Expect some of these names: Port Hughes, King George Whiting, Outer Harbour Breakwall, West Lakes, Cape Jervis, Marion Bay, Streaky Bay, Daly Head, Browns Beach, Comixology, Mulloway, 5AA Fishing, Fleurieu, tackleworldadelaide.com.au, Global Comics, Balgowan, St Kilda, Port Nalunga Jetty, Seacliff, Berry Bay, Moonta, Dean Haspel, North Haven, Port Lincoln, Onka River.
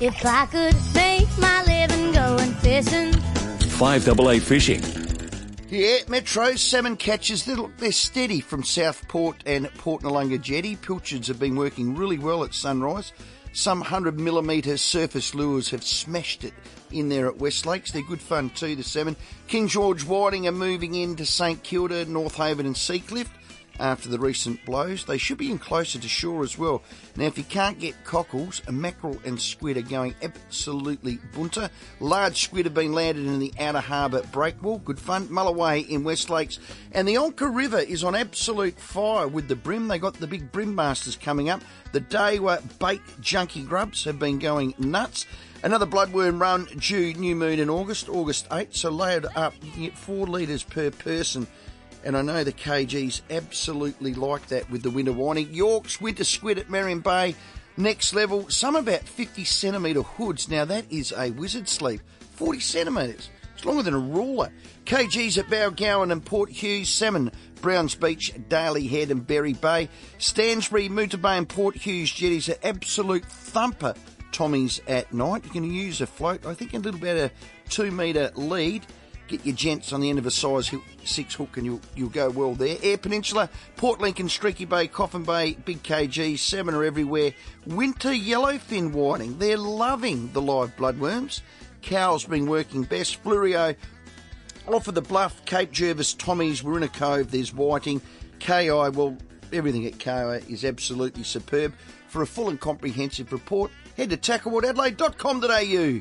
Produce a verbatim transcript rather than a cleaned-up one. If I could make my living going fishing. five double A Fishing. Yeah, Metro salmon catches, they're, look, they're steady from Southport and Port Nalunga Jetty. Pilchards have been working really well at sunrise. Some one hundred millimetre surface lures have smashed it in there at West Lakes. They're good fun too, the salmon. King George Whiting are moving into St Kilda, North Haven and Seacliff after the recent blows. They should be in closer to shore as well. Now, if you can't get cockles, mackerel and squid are going absolutely bunter. Large squid have been landed in the Outer Harbour Breakwall. Good fun. Mulloway in West Lakes. And the Onka River is on absolute fire with the brim. They got the big brim masters coming up. The Dewa bait junkie grubs have been going nuts. Another bloodworm run due new moon in August, August eighth. So layered up, you can get four litres per person. And I know the K Gs absolutely like that with the winter whiting. York's winter squid at Marion Bay, next level. Some about fifty centimetre hoods. Now that is a wizard sleeve, forty centimetres. It's longer than a ruler. K Gs at Balgowan and Port Hughes, salmon, Browns Beach, Daly Head and Berry Bay. Stansbury, Moonta Bay and Port Hughes jetties are absolute thumper tommies at night. You can use a float, I think a little bit of a two metre lead. Get your gents on the end of a size six hook and you'll, you'll go well there. Eyre Peninsula, Port Lincoln, Streaky Bay, Coffin Bay, big K G, salmon are everywhere. Winter yellowfin whiting, they're loving the live bloodworms. Cow's been working best. Fleurieu, off of the Bluff, Cape Jervis, tommies, we're in a cove, there's whiting. K I, well, everything at K I is absolutely superb. For a full and comprehensive report, head to tackle world adelaide dot com dot A U.